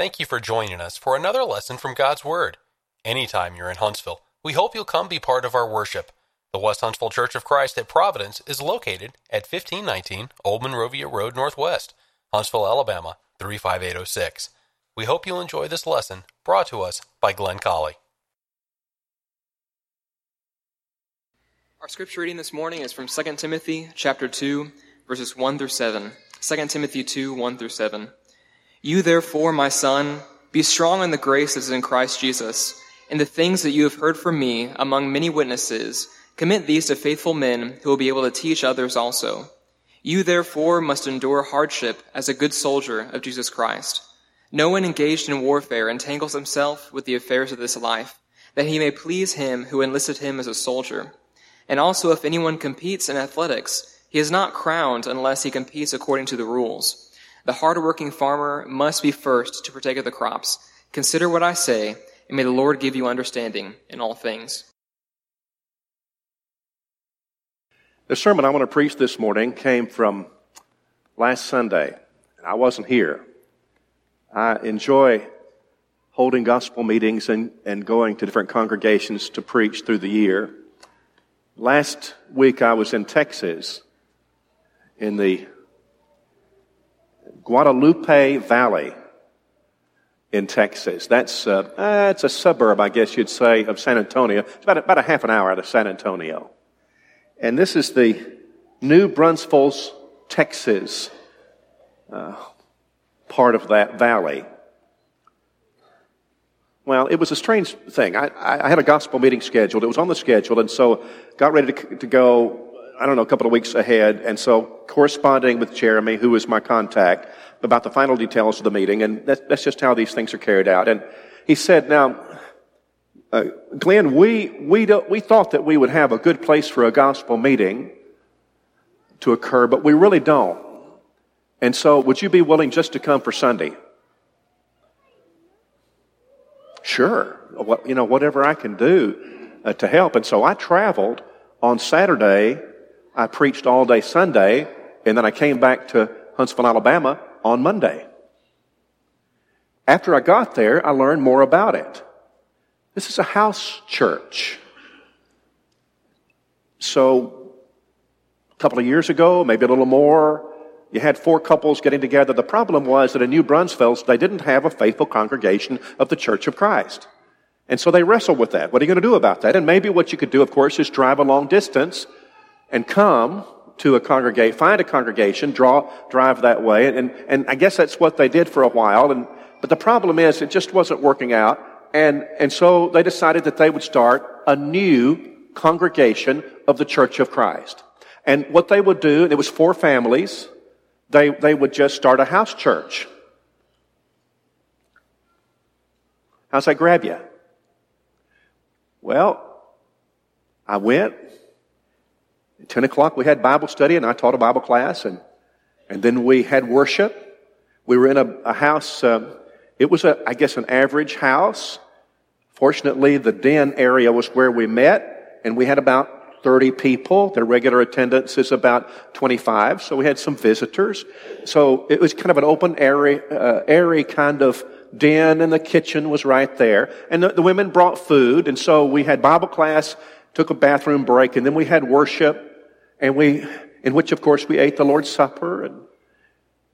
Thank you for joining us for another lesson from God's Word. Anytime you're in Huntsville, we hope you'll come be part of our worship. The West Huntsville Church of Christ at Providence is located at 1519 Old Monrovia Road Northwest, Huntsville, Alabama, 35806. We hope you'll enjoy this lesson brought to us by Glenn Colley. Our scripture reading this morning is from 2 Timothy chapter 2, verses 1 through 7. 2 Timothy 2, 1 through 7. You therefore, my son, be strong in the grace that is in Christ Jesus, and the things that you have heard from me among many witnesses, commit these to faithful men who will be able to teach others also. You therefore must endure hardship as a good soldier of Jesus Christ. No one engaged in warfare entangles himself with the affairs of this life, that he may please him who enlisted him as a soldier. And also if anyone competes in athletics, he is not crowned unless he competes according to the rules. The hard-working farmer must be first to partake of the crops. Consider what I say, and may the Lord give you understanding in all things. The sermon I want to preach this morning came from last Sunday, and I wasn't here. I enjoy holding gospel meetings and going to different congregations to preach through the year. Last week I was in Texas in the Guadalupe Valley in Texas. That's a suburb, I guess you'd say, of San Antonio. It's about a half an hour out of San Antonio. And this is the New Brunswick, Texas part of that valley. Well, it was a strange thing. I had a gospel meeting scheduled. It was on the schedule, and so got ready to go, I don't know, a couple of weeks ahead, and so corresponding with Jeremy, who was my contact, about the final details of the meeting, and that's just how these things are carried out. And he said, now, Glenn, we thought that we would have a good place for a gospel meeting to occur, but we really don't. And so would you be willing just to come for Sunday? Sure. Whatever I can do to help. And so I traveled on Saturday. I preached all day Sunday, and then I came back to Huntsville, Alabama on Monday. After I got there, I learned more about it. This is a house church. So a couple of years ago, maybe a little more, you had four couples getting together. The problem was that in New Brunswick, they didn't have a faithful congregation of the Church of Christ. And so they wrestled with that. What are you going to do about that? And maybe what you could do, of course, is drive a long distance and come to a congregation, find a congregation, drive that way. And I guess that's what they did for a while. But the problem is it just wasn't working out. And so they decided that they would start a new congregation of the Church of Christ. And what they would do, and it was four families, they would just start a house church. How's that grab you? Well, I went. At 10 o'clock, we had Bible study, and I taught a Bible class, and then we had worship. We were in a house. It was, an average house. Fortunately, the den area was where we met, and we had about 30 people. Their regular attendance is about 25, so we had some visitors. So it was kind of an open, airy kind of den, and the kitchen was right there. And the women brought food, and so we had Bible class, took a bathroom break, and then we had worship, and in which, of course, we ate the Lord's Supper.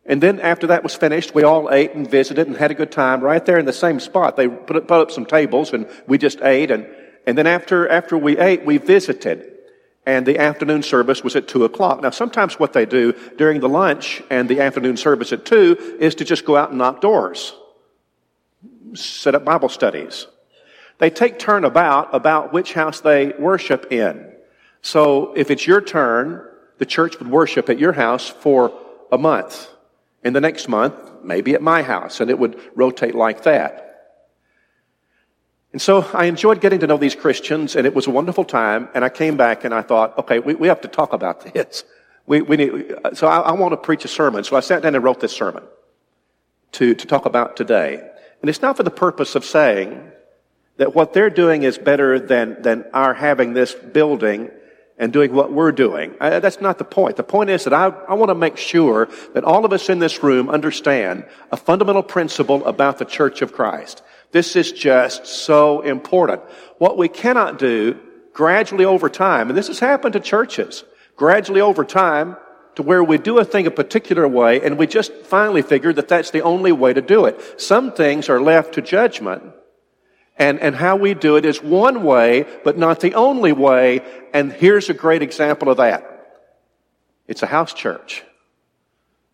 And then after that was finished, we all ate and visited and had a good time right there in the same spot. They put up some tables, and we just ate. And then after we ate, we visited. And the afternoon service was at 2 o'clock. Now, sometimes what they do during the lunch and the afternoon service at 2 is to just go out and knock doors, set up Bible studies. They take turn about which house they worship in. So if it's your turn, the church would worship at your house for a month. And the next month, maybe at my house. And it would rotate like that. And so I enjoyed getting to know these Christians, and it was a wonderful time. And I came back and I thought, okay, we have to talk about this. I want to preach a sermon. So I sat down and wrote this sermon to talk about today. And it's not for the purpose of saying that what they're doing is better than our having this building and doing what we're doing. That's not the point. The point is that I want to make sure that all of us in this room understand a fundamental principle about the Church of Christ. This is just so important. What we cannot do gradually over time, and this has happened to churches, gradually over time to where we do a thing a particular way and we just finally figure that that's the only way to do it. Some things are left to judgment. And how we do it is one way, but not the only way. And here's a great example of that. It's a house church.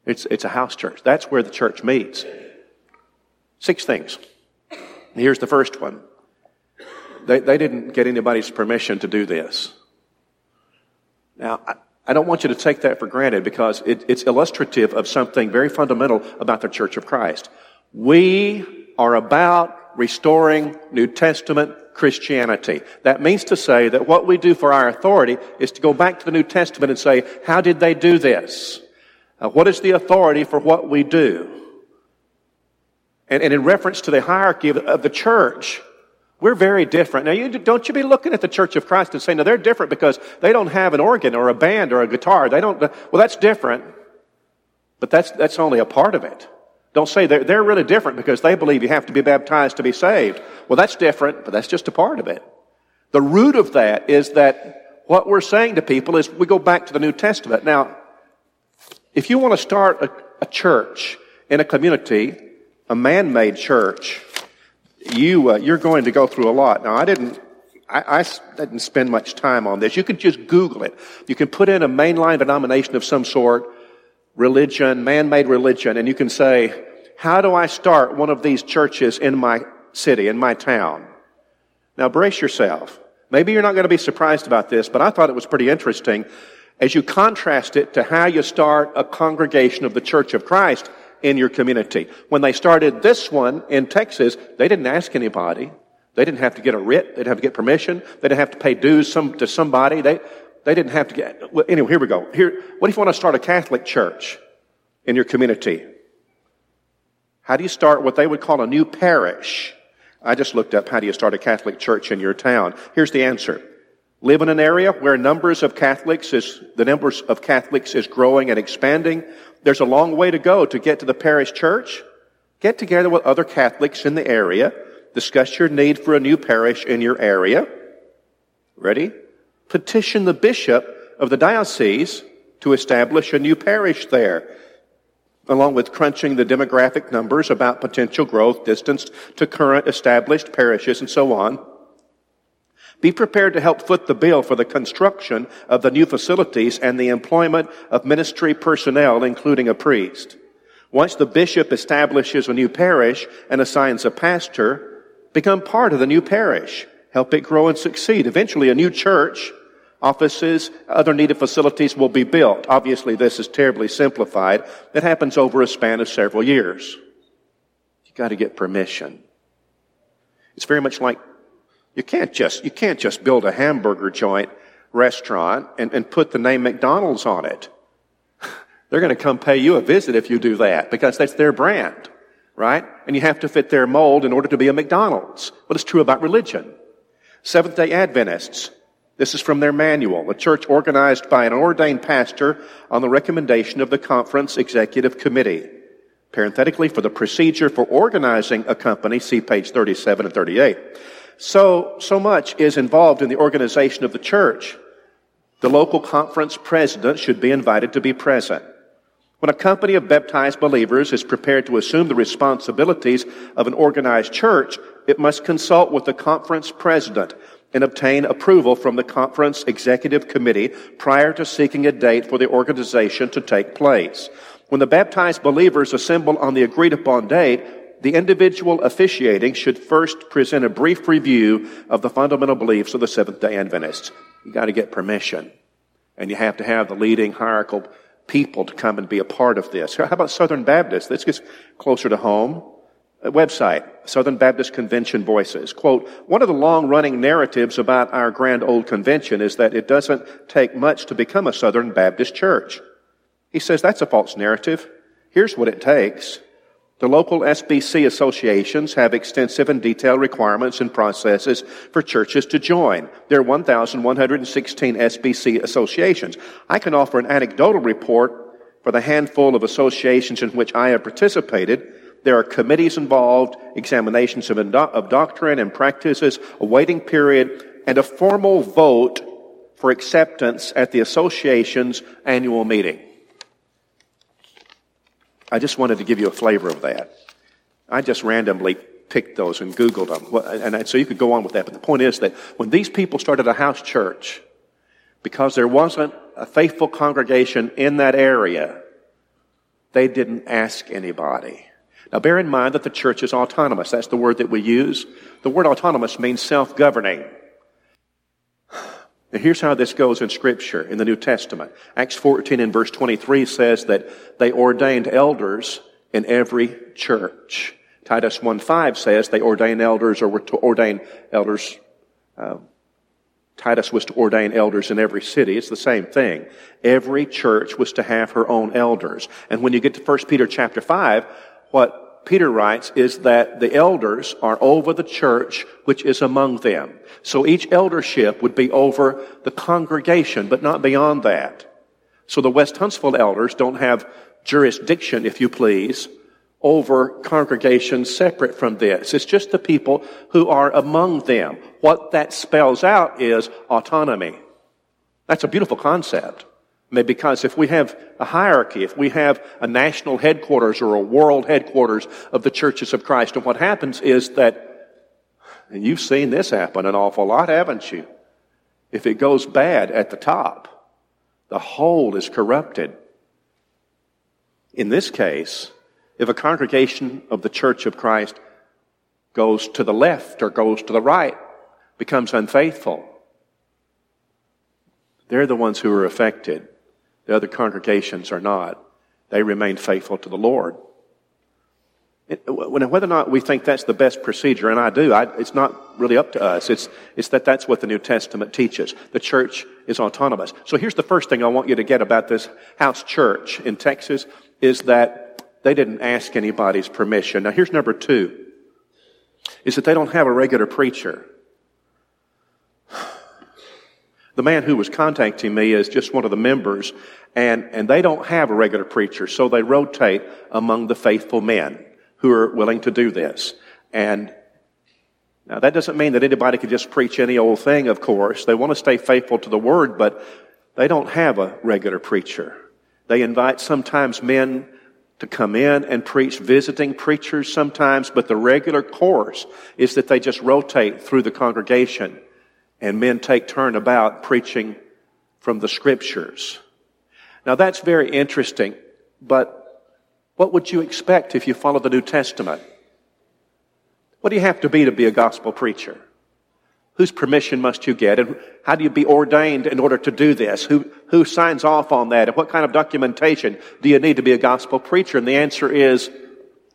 It's a house church. That's where the church meets. 6 things. And here's the first one. They didn't get anybody's permission to do this. Now, I don't want you to take that for granted because it's illustrative of something very fundamental about the Church of Christ. We are about restoring New Testament Christianity. That means to say that what we do for our authority is to go back to the New Testament and say, how did they do this? What is the authority for what we do? And in reference to the hierarchy of the church, we're very different. Now, don't you be looking at the Church of Christ and saying, no, they're different because they don't have an organ or a band or a guitar. They don't. Well, that's different, but that's only a part of it. Don't say they're really different because they believe you have to be baptized to be saved. Well, that's different, but that's just a part of it. The root of that is that what we're saying to people is we go back to the New Testament. Now, if you want to start a church in a community, a man-made church, you're going to go through a lot. Now, I didn't spend much time on this. You could just Google it. You can put in a mainline denomination of some sort, religion, man-made religion, and you can say, how do I start one of these churches in my city, in my town? Now, brace yourself. Maybe you're not going to be surprised about this, but I thought it was pretty interesting as you contrast it to how you start a congregation of the Church of Christ in your community. When they started this one in Texas, they didn't ask anybody. They didn't have to get a writ. They didn't have to get permission. They didn't have to pay dues to somebody. They didn't have to get... Well, anyway, here we go. What if you want to start a Catholic church in your community? How do you start what they would call a new parish? I just looked up, how do you start a Catholic church in your town? Here's the answer. Live in an area where the numbers of Catholics is growing and expanding. There's a long way to go to get to the parish church. Get together with other Catholics in the area. Discuss your need for a new parish in your area. Ready? Petition the bishop of the diocese to establish a new parish there, along with crunching the demographic numbers about potential growth, distance to current established parishes, and so on. Be prepared to help foot the bill for the construction of the new facilities and the employment of ministry personnel, including a priest. Once the bishop establishes a new parish and assigns a pastor, become part of the new parish. Help it grow and succeed. Eventually, a new church, offices, other needed facilities will be built. Obviously, this is terribly simplified. It happens over a span of several years. You got to get permission. It's very much like you can't just build a hamburger joint restaurant and put the name McDonald's on it. They're going to come pay you a visit if you do that because that's their brand, right? And you have to fit their mold in order to be a McDonald's. Well, it's true about religion. Seventh-day Adventists. This is from their manual, a church organized by an ordained pastor on the recommendation of the Conference Executive Committee. Parenthetically, for the procedure for organizing a company, see page 37 and 38. So much is involved in the organization of the church. The local conference president should be invited to be present. When a company of baptized believers is prepared to assume the responsibilities of an organized church, it must consult with the conference president and obtain approval from the Conference Executive Committee prior to seeking a date for the organization to take place. When the baptized believers assemble on the agreed-upon date, the individual officiating should first present a brief review of the fundamental beliefs of the Seventh-day Adventists. You got to get permission, and you have to have the leading hierarchical people to come and be a part of this. How about Southern Baptists? This gets closer to home. A website, Southern Baptist Convention Voices. Quote, one of the long-running narratives about our grand old convention is that it doesn't take much to become a Southern Baptist church. He says that's a false narrative. Here's what it takes. The local SBC associations have extensive and detailed requirements and processes for churches to join. There are 1,116 SBC associations. I can offer an anecdotal report for the handful of associations in which I have participated. There are committees involved, examinations of doctrine and practices, a waiting period, and a formal vote for acceptance at the association's annual meeting. I just wanted to give you a flavor of that. I just randomly picked those and Googled them. And so you could go on with that. But the point is that when these people started a house church, because there wasn't a faithful congregation in that area, they didn't ask anybody. Now, bear in mind that the church is autonomous. That's the word that we use. The word autonomous means self-governing. Now, here's how this goes in Scripture, in the New Testament. Acts 14 and verse 23 says that they ordained elders in every church. Titus 1:5 says they ordained elders or were to ordain elders. Titus was to ordain elders in every city. It's the same thing. Every church was to have her own elders. And when you get to 1 Peter chapter 5, what Peter writes is that the elders are over the church which is among them. So each eldership would be over the congregation, but not beyond that. So the West Huntsville elders don't have jurisdiction, if you please, over congregations separate from this. It's just the people who are among them. What that spells out is autonomy. That's a beautiful concept. Because if we have a hierarchy, if we have a national headquarters or a world headquarters of the churches of Christ, and what happens is that, and you've seen this happen an awful lot, haven't you? If it goes bad at the top, the whole is corrupted. In this case, if a congregation of the Church of Christ goes to the left or goes to the right, becomes unfaithful, they're the ones who are affected. The other congregations are not. They remain faithful to the Lord. Whether or not we think that's the best procedure, and I do, it's not really up to us. It's that that's what the New Testament teaches. The church is autonomous. So here's the first thing I want you to get about this house church in Texas, is that they didn't ask anybody's permission. Now here's number two, is that they don't have a regular preacher. The man who was contacting me is just one of the members, and they don't have a regular preacher, so they rotate among the faithful men who are willing to do this. And now that doesn't mean that anybody could just preach any old thing, of course. They want to stay faithful to the Word, but they don't have a regular preacher. They invite sometimes men to come in and preach, visiting preachers sometimes, but the regular course is that they just rotate through the congregation. And men take turn about preaching from the Scriptures. Now that's very interesting, but what would you expect if you follow the New Testament? What do you have to be a gospel preacher? Whose permission must you get? And how do you be ordained in order to do this? Who signs off on that? And what kind of documentation do you need to be a gospel preacher? And the answer is,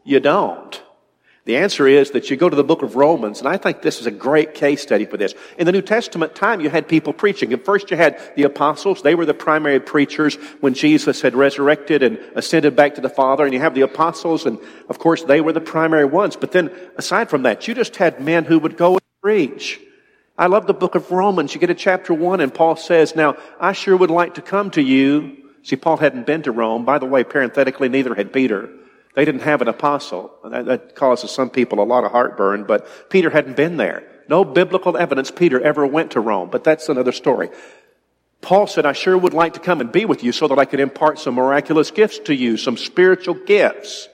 you don't. The answer is that you go to the book of Romans, and I think this is a great case study for this. In the New Testament time, you had people preaching. At first, you had the apostles. They were the primary preachers when Jesus had resurrected and ascended back to the Father. And you have the apostles, and of course, they were the primary ones. But then, aside from that, you just had men who would go and preach. I love the book of Romans. You get to chapter 1, and Paul says, "Now, I sure would like to come to you." See, Paul hadn't been to Rome. By the way, parenthetically, neither had Peter. They didn't have an apostle. That causes some people a lot of heartburn, but Peter hadn't been there. No biblical evidence Peter ever went to Rome, but that's another story. Paul said, "I sure would like to come and be with you so that I could impart some miraculous gifts to you, some spiritual gifts."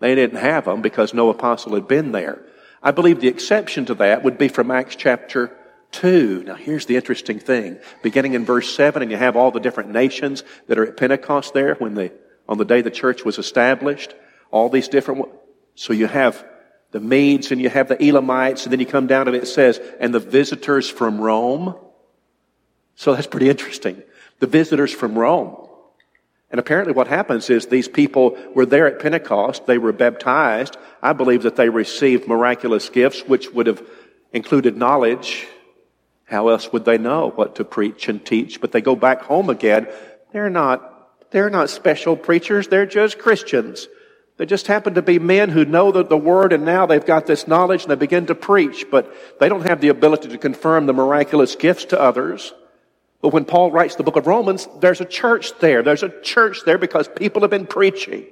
They didn't have them because no apostle had been there. I believe the exception to that would be from Acts chapter 2. Now here's the interesting thing. Beginning in verse 7, and you have all the different nations that are at Pentecost there when they on the day the church was established, all these different. So you have the Medes and you have the Elamites, and then you come down and it says, "and the visitors from Rome." So that's pretty interesting. The visitors from Rome. And apparently what happens is these people were there at Pentecost. They were baptized. I believe that they received miraculous gifts, which would have included knowledge. How else would they know what to preach and teach? But they go back home again. They're not special preachers, they're just Christians. They just happen to be men who know the Word, and now they've got this knowledge, and they begin to preach, but they don't have the ability to confirm the miraculous gifts to others. But when Paul writes the book of Romans, there's a church there. There's a church there because people have been preaching.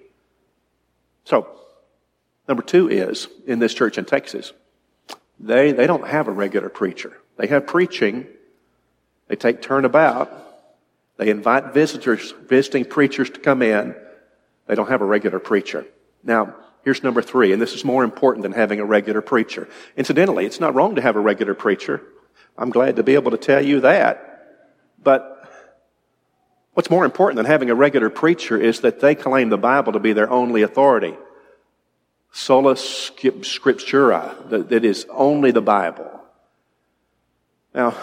So, number two is, in this church in Texas, they don't have a regular preacher. They have preaching. They take turnabout. They invite visiting preachers to come in. They don't have a regular preacher. Now, here's number three, and this is more important than having a regular preacher. Incidentally, it's not wrong to have a regular preacher. I'm glad to be able to tell you that. But what's more important than having a regular preacher is that they claim the Bible to be their only authority. Sola Scriptura, that is only the Bible. Now,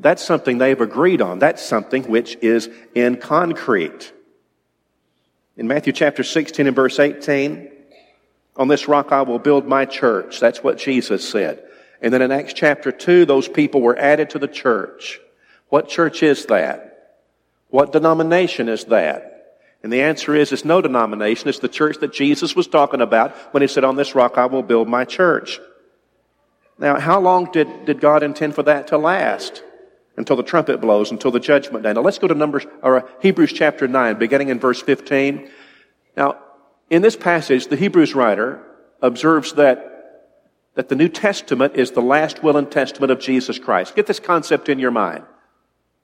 that's something they've agreed on. That's something which is in concrete. In Matthew chapter 16 and verse 18, on this rock I will build my church. That's what Jesus said. And then in Acts chapter 2, those people were added to the church. What church is that? What denomination is that? And the answer is, it's no denomination. It's the church that Jesus was talking about when he said, on this rock I will build my church. Now, how long did God intend for that to last? Until the trumpet blows, until the judgment day. Now let's go to Hebrews chapter 9, beginning in verse 15. Now, in this passage, the Hebrews writer observes that the New Testament is the last will and testament of Jesus Christ. Get this concept in your mind.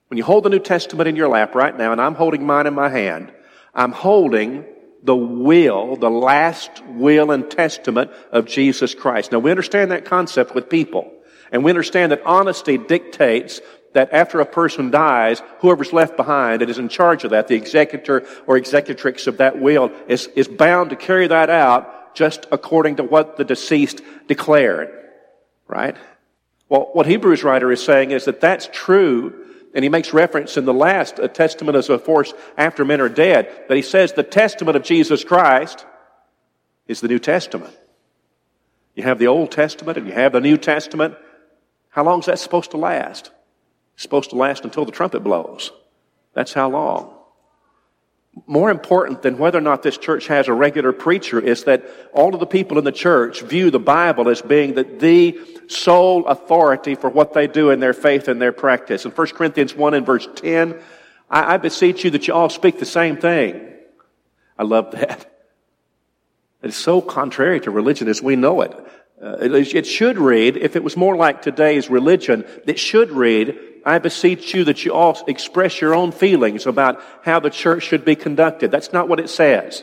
When you hold the New Testament in your lap right now, and I'm holding mine in my hand, I'm holding the last will and testament of Jesus Christ. Now, we understand that concept with people, and we understand that honesty dictates that after a person dies, whoever's left behind and is in charge of that, the executor or executrix of that will, is bound to carry that out just according to what the deceased declared, right? Well, what Hebrews writer is saying is that that's true, and he makes reference in the last, a testament as a force after men are dead, but he says the testament of Jesus Christ is the New Testament. You have the Old Testament and you have the New Testament. How long is that supposed to last? It's supposed to last until the trumpet blows. That's how long. More important than whether or not this church has a regular preacher is that all of the people in the church view the Bible as being the sole authority for what they do in their faith and their practice. In 1 Corinthians 1 and verse 10, I beseech you that you all speak the same thing. I love that. It's so contrary to religion as we know it. It should read, if it was more like today's religion, it should read, I beseech you that you all express your own feelings about how the church should be conducted. That's not what it says.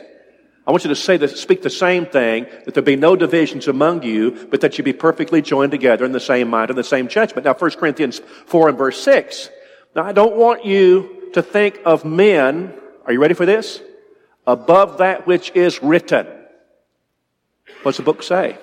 I want you to speak the same thing, that there be no divisions among you, but that you be perfectly joined together in the same mind and the same judgment. Now, 1 Corinthians 4 and verse 6. Now, I don't want you to think of men, are you ready for this? Above that which is written. What's the book say?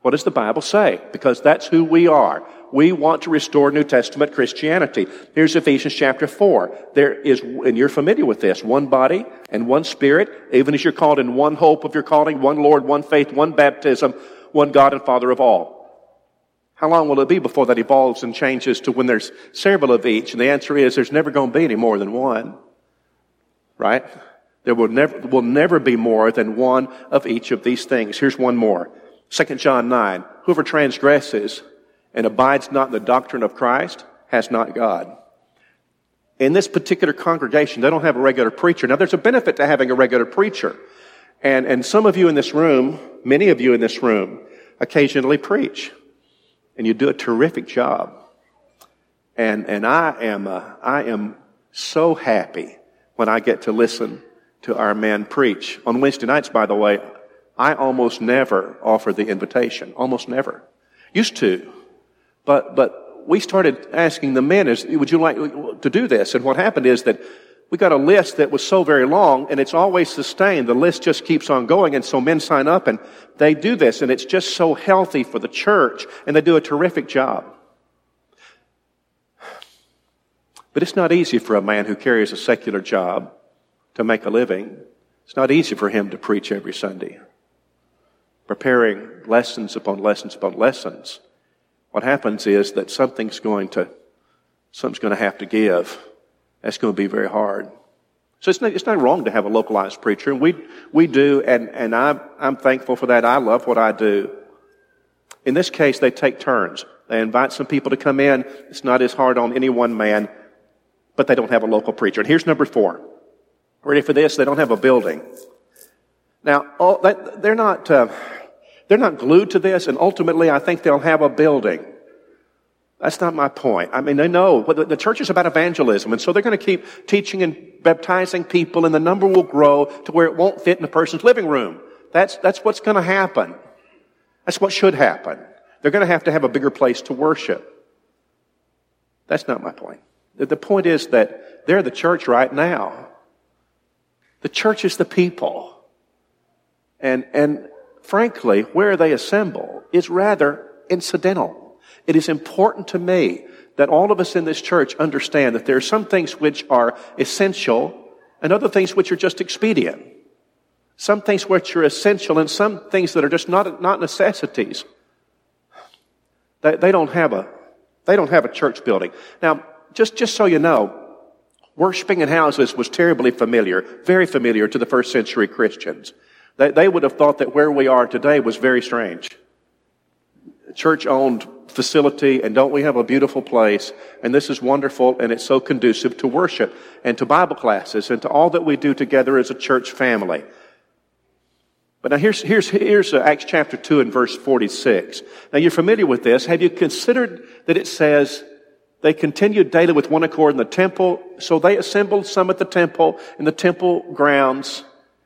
What does the Bible say? Because that's who we are. We want to restore New Testament Christianity. Here's Ephesians chapter 4. There is, and you're familiar with this, one body and one spirit, even as you're called in one hope of your calling, one Lord, one faith, one baptism, one God and Father of all. How long will it be before that evolves and changes to when there's several of each? And the answer is there's never going to be any more than one. Right? There will never be more than one of each of these things. Here's one more. 2 John 9, whoever transgresses and abides not in the doctrine of Christ has not God. In this particular congregation, they don't have a regular preacher. Now, there's a benefit to having a regular preacher. And some of you in this room, many of you in this room, occasionally preach. And you do a terrific job. And I am so happy when I get to listen to our men preach. On Wednesday nights, by the way, I almost never offer the invitation. Almost never. Used to. But we started asking the men, would you like to do this? And what happened is that we got a list that was so very long, and it's always sustained. The list just keeps on going, and so men sign up, and they do this, and it's just so healthy for the church, and they do a terrific job. But it's not easy for a man who carries a secular job to make a living. It's not easy for him to preach every Sunday, preparing lessons upon lessons upon lessons. What happens is that something's going to have to give. That's going to be very hard. So it's not wrong to have a localized preacher. And we do, and I'm thankful for that. I love what I do. In this case, they take turns. They invite some people to come in. It's not as hard on any one man, but they don't have a local preacher. And here's number 4. Ready for this? They don't have a building. Now, they're not glued to this, and ultimately I think they'll have a building. That's not my point. I mean, they know. The church is about evangelism, and so they're going to keep teaching and baptizing people, and the number will grow to where it won't fit in a person's living room. That's what's going to happen. That's what should happen. They're going to have a bigger place to worship. That's not my point. The point is that they're the church right now. The church is the people. And frankly, where they assemble is rather incidental. It is important to me that all of us in this church understand that there are some things which are essential and other things which are just expedient. Some things which are essential and some things that are just not necessities. They don't have a church building. Now, just so you know, worshiping in houses was terribly familiar, very familiar to the first century Christians. They would have thought that where we are today was very strange. Church-owned facility, and don't we have a beautiful place, and this is wonderful, and it's so conducive to worship and to Bible classes and to all that we do together as a church family. But now here's Acts chapter 2 and verse 46. Now you're familiar with this. Have you considered that it says, they continued daily with one accord in the temple, so they assembled some at the temple, in the temple grounds,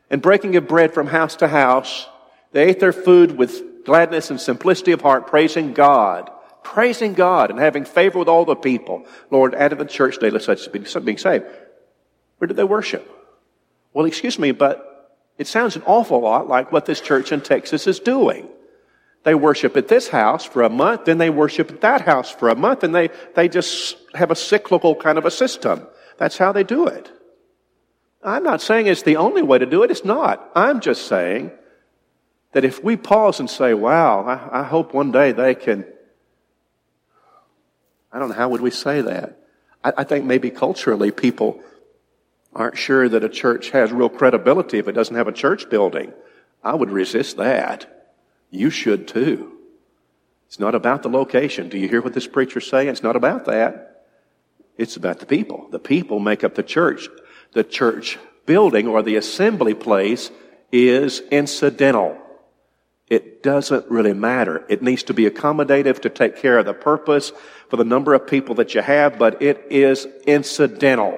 and breaking of bread from house to house, they ate their food with gladness and simplicity of heart, praising God, and having favor with all the people. Lord, out of the church daily such being saved. Where did they worship? Well, excuse me, but it sounds an awful lot like what this church in Texas is doing. They worship at this house for a month, then they worship at that house for a month, and they just have a cyclical kind of a system. That's how they do it. I'm not saying it's the only way to do it. It's not. I'm just saying that if we pause and say, wow, I hope one day they can, I don't know, how would we say that? I think maybe culturally people aren't sure that a church has real credibility if it doesn't have a church building. I would resist that. You should too. It's not about the location. Do you hear what this preacher's saying? It's not about that. It's about the people. The people make up the church. The church building or the assembly place is incidental. It doesn't really matter. It needs to be accommodative to take care of the purpose for the number of people that you have, but it is incidental.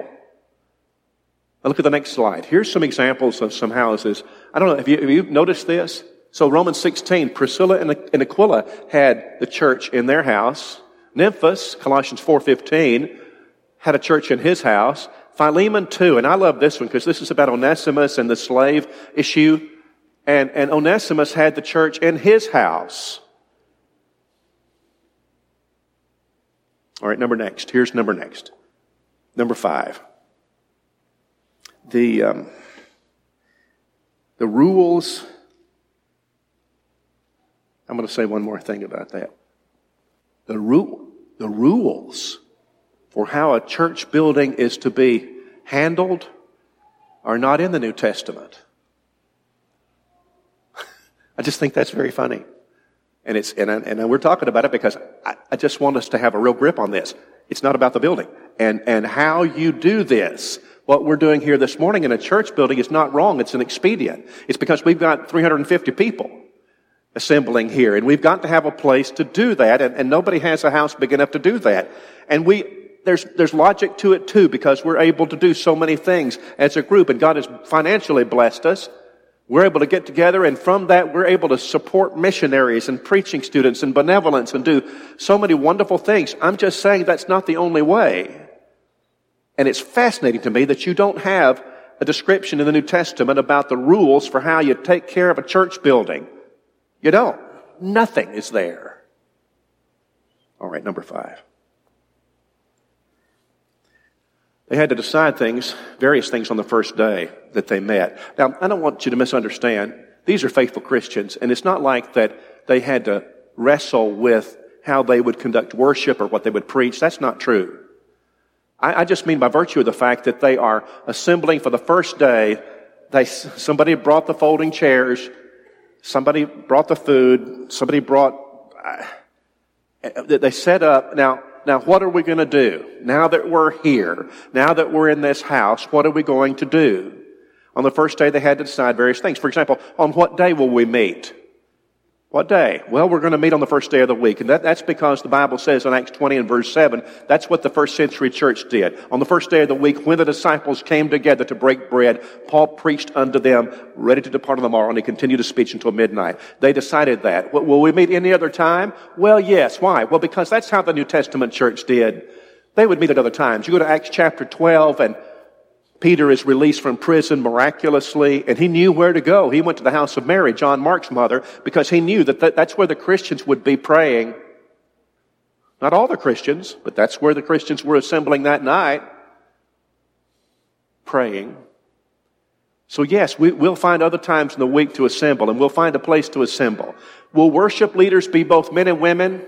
Now look at the next slide. Here's some examples of some houses. I don't know, have you noticed this? So Romans 16, Priscilla and Aquila had the church in their house. Nymphos, Colossians 4:15, had a church in his house. Philemon 2, and I love this one because this is about Onesimus and the slave issue. And Onesimus had the church in his house. All right, Here's number next. Number 5. The rules. I'm going to say one more thing about that. The rules for how a church building is to be handled are not in the New Testament. I just think that's very funny. And we're talking about it because I just want us to have a real grip on this. It's not about the building. And how you do this, what we're doing here this morning in a church building is not wrong. It's an expedient. It's because we've got 350 people assembling here, and we've got to have a place to do that, and nobody has a house big enough to do that. And there's logic to it too, because we're able to do so many things as a group, and God has financially blessed us. We're able to get together, and from that we're able to support missionaries and preaching students and benevolence and do so many wonderful things. I'm just saying that's not the only way. And it's fascinating to me that you don't have a description in the New Testament about the rules for how you take care of a church building. You don't. Nothing is there. All right, number 5. They had to decide various things on the first day that they met. Now, I don't want you to misunderstand. These are faithful Christians, and it's not like that they had to wrestle with how they would conduct worship or what they would preach. That's not true. I just mean by virtue of the fact that they are assembling for the first day. Somebody brought the folding chairs. Somebody brought the food. Somebody brought... They set up. Now what are we going to do? Now that we're here, now that we're in this house, what are we going to do? On the first day, they had to decide various things. For example, on what day will we meet? What day? Well, we're going to meet on the first day of the week. And that's because the Bible says in Acts 20 and verse 7, that's what the first century church did. On the first day of the week, when the disciples came together to break bread, Paul preached unto them, ready to depart on the morrow, and he continued his speech until midnight. They decided that. Will we meet any other time? Well, yes. Why? Well, because that's how the New Testament church did. They would meet at other times. You go to Acts chapter 12 and Peter is released from prison miraculously, and he knew where to go. He went to the house of Mary, John Mark's mother, because he knew that that's where the Christians would be praying. Not all the Christians, but that's where the Christians were assembling that night, praying. So yes, we'll find other times in the week to assemble, and we'll find a place to assemble. Will worship leaders be both men and women?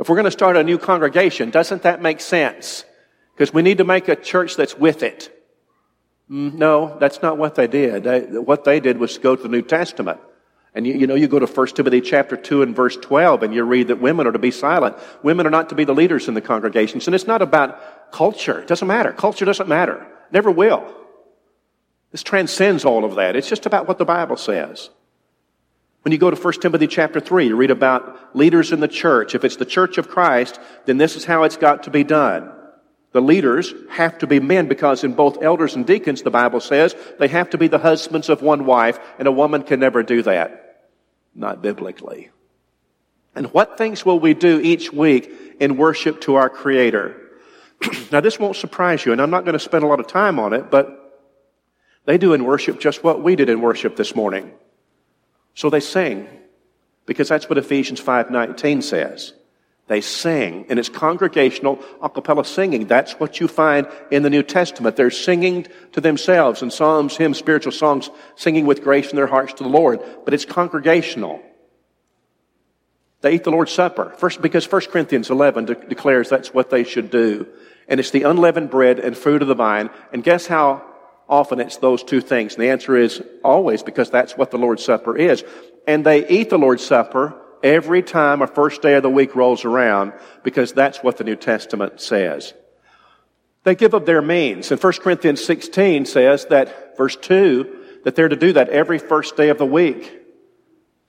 If we're going to start a new congregation, doesn't that make sense? Because we need to make a church that's with it. No, that's not what they did. What they did was go to the New Testament. And you go to 1 Timothy chapter 2 and verse 12, and you read that women are to be silent. Women are not to be the leaders in the congregations. And it's not about culture. It doesn't matter. Culture doesn't matter. Never will. This transcends all of that. It's just about what the Bible says. When you go to 1 Timothy chapter 3, you read about leaders in the church. If it's the church of Christ, then this is how it's got to be done. The leaders have to be men because in both elders and deacons, the Bible says, they have to be the husbands of one wife, and a woman can never do that. Not biblically. And what things will we do each week in worship to our Creator? Now, this won't surprise you, and I'm not going to spend a lot of time on it, but they do in worship just what we did in worship this morning. So they sing, because that's what Ephesians 5:19 says. They sing, and it's congregational a cappella singing. That's what you find in the New Testament. They're singing to themselves in psalms, hymns, spiritual songs, singing with grace in their hearts to the Lord. But it's congregational. They eat the Lord's Supper, because 1 Corinthians 11 declares that's what they should do. And it's the unleavened bread and fruit of the vine. And guess how often it's those two things? And the answer is always, because that's what the Lord's Supper is. And they eat the Lord's Supper every time a first day of the week rolls around, because that's what the New Testament says. They give up their means. And 1 Corinthians 16 says that, verse 2, that they're to do that every first day of the week,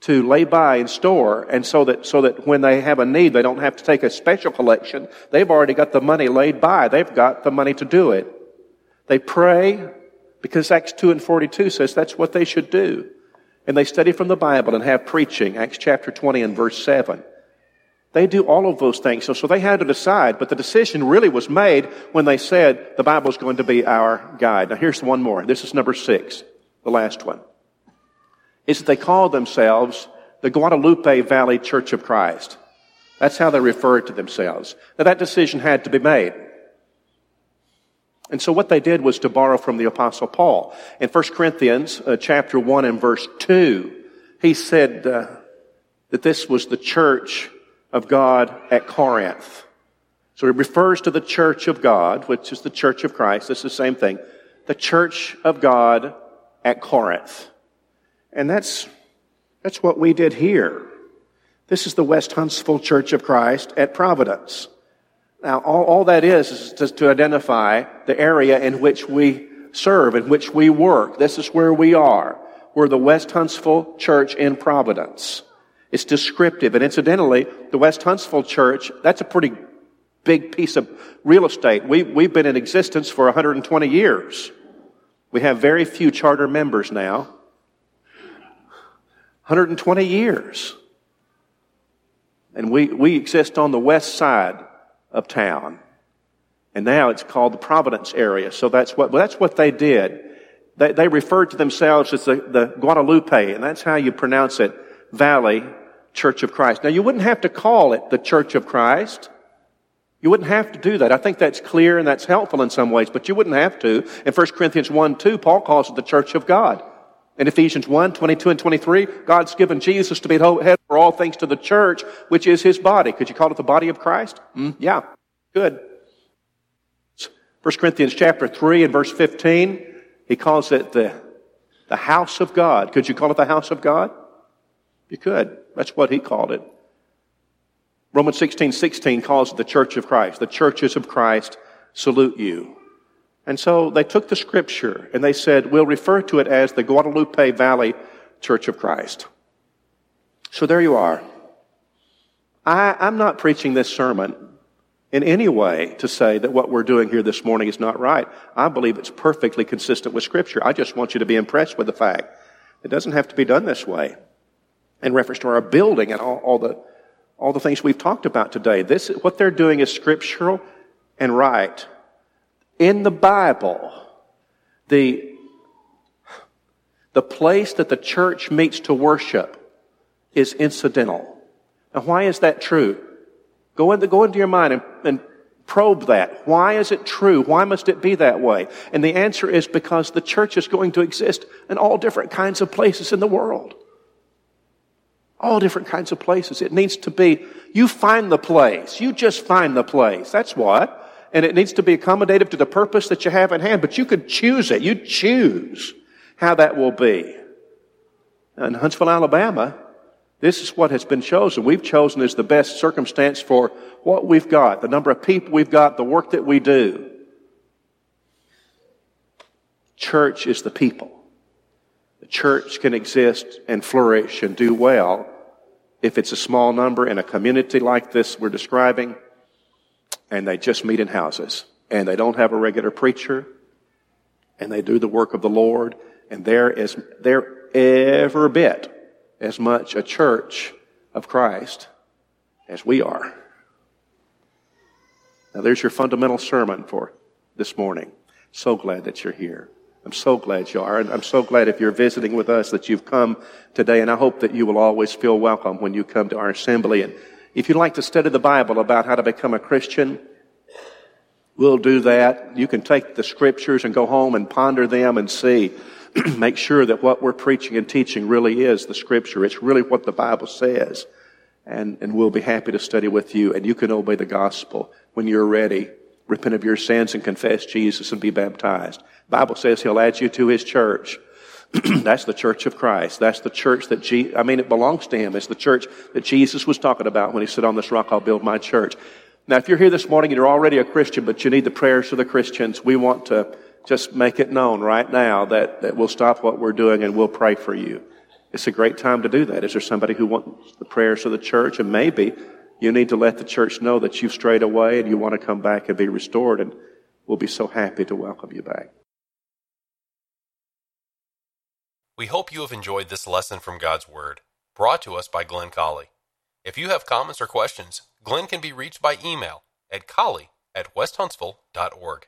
to lay by and store, and so that when they have a need, they don't have to take a special collection. They've already got the money laid by. They've got the money to do it. They pray, because Acts 2 and 42 says that's what they should do. And they study from the Bible and have preaching, Acts chapter 20 and verse 7. They do all of those things. So they had to decide, but the decision really was made when they said the Bible is going to be our guide. Now here's one more. This is number 6, the last one. Is that they call themselves the Guadalupe Valley Church of Christ. That's how they refer to themselves. Now that decision had to be made. And so what they did was to borrow from the Apostle Paul. In 1 Corinthians chapter 1 and verse 2, he said that this was the church of God at Corinth. So it refers to the church of God, which is the church of Christ. It's the same thing. The church of God at Corinth. And that's what we did here. This is the West Huntsville Church of Christ at Providence. Now, all that is to identify the area in which we serve, in which we work. This is where we are. We're the West Huntsville Church in Providence. It's descriptive. And incidentally, the West Huntsville Church, that's a pretty big piece of real estate. We've been in existence for 120 years. We have very few charter members now. 120 years. And we exist on the west side of town. And now it's called the Providence area. So that's what they did. They referred to themselves as the Guadalupe, and that's how you pronounce it, Valley Church of Christ. Now you wouldn't have to call it the Church of Christ. You wouldn't have to do that. I think that's clear and that's helpful in some ways, but you wouldn't have to. In 1 Corinthians 1:2, Paul calls it the Church of God. In Ephesians 1:22 and 23, God's given Jesus to be the head for all things to the church, which is his body. Could you call it the body of Christ? Yeah, good. 1 Corinthians chapter 3 and verse 15, he calls it the house of God. Could you call it the house of God? You could. That's what he called it. Romans 16:16 calls it the church of Christ. The churches of Christ salute you. And so they took the scripture and they said, we'll refer to it as the Guadalupe Valley Church of Christ. So there you are. I'm not preaching this sermon in any way to say that what we're doing here this morning is not right. I believe it's perfectly consistent with Scripture. I just want you to be impressed with the fact it doesn't have to be done this way. In reference to our building and all the things we've talked about today, this what they're doing is scriptural and right. In the Bible, the place that the church meets to worship is incidental. Now, why is that true? Go into your mind and probe that. Why is it true? Why must it be that way? And the answer is because the church is going to exist in all different kinds of places in the world. All different kinds of places. It needs to be, you find the place. You just find the place. That's what. And it needs to be accommodative to the purpose that you have in hand. But you could choose it. You choose how that will be. Now, in Huntsville, Alabama, this is what has been chosen. We've chosen as the best circumstance for what we've got, the number of people we've got, the work that we do. Church is the people. The church can exist and flourish and do well if it's a small number in a community like this we're describing, and they just meet in houses, and they don't have a regular preacher, and they do the work of the Lord, and there ever a bit as much a church of Christ as we are. Now, there's your fundamental sermon for this morning. So glad that you're here. I'm so glad you are. And I'm so glad if you're visiting with us that you've come today. And I hope that you will always feel welcome when you come to our assembly. And if you'd like to study the Bible about how to become a Christian, we'll do that. You can take the scriptures and go home and ponder them and see. Make sure that what we're preaching and teaching really is the Scripture. It's really what the Bible says. And we'll be happy to study with you. And you can obey the gospel when you're ready. Repent of your sins and confess Jesus and be baptized. The Bible says He'll add you to His church. That's the church of Christ. That's the church that it belongs to Him. It's the church that Jesus was talking about when He said, on this rock I'll build my church. Now, if you're here this morning and you're already a Christian, but you need the prayers of the Christians, we want to just make it known right now that we'll stop what we're doing and we'll pray for you. It's a great time to do that. Is there somebody who wants the prayers of the church? And maybe you need to let the church know that you've strayed away and you want to come back and be restored, and we'll be so happy to welcome you back. We hope you have enjoyed this lesson from God's Word, brought to us by Glenn Colley. If you have comments or questions, Glenn can be reached by email at colley@westhuntsville.org.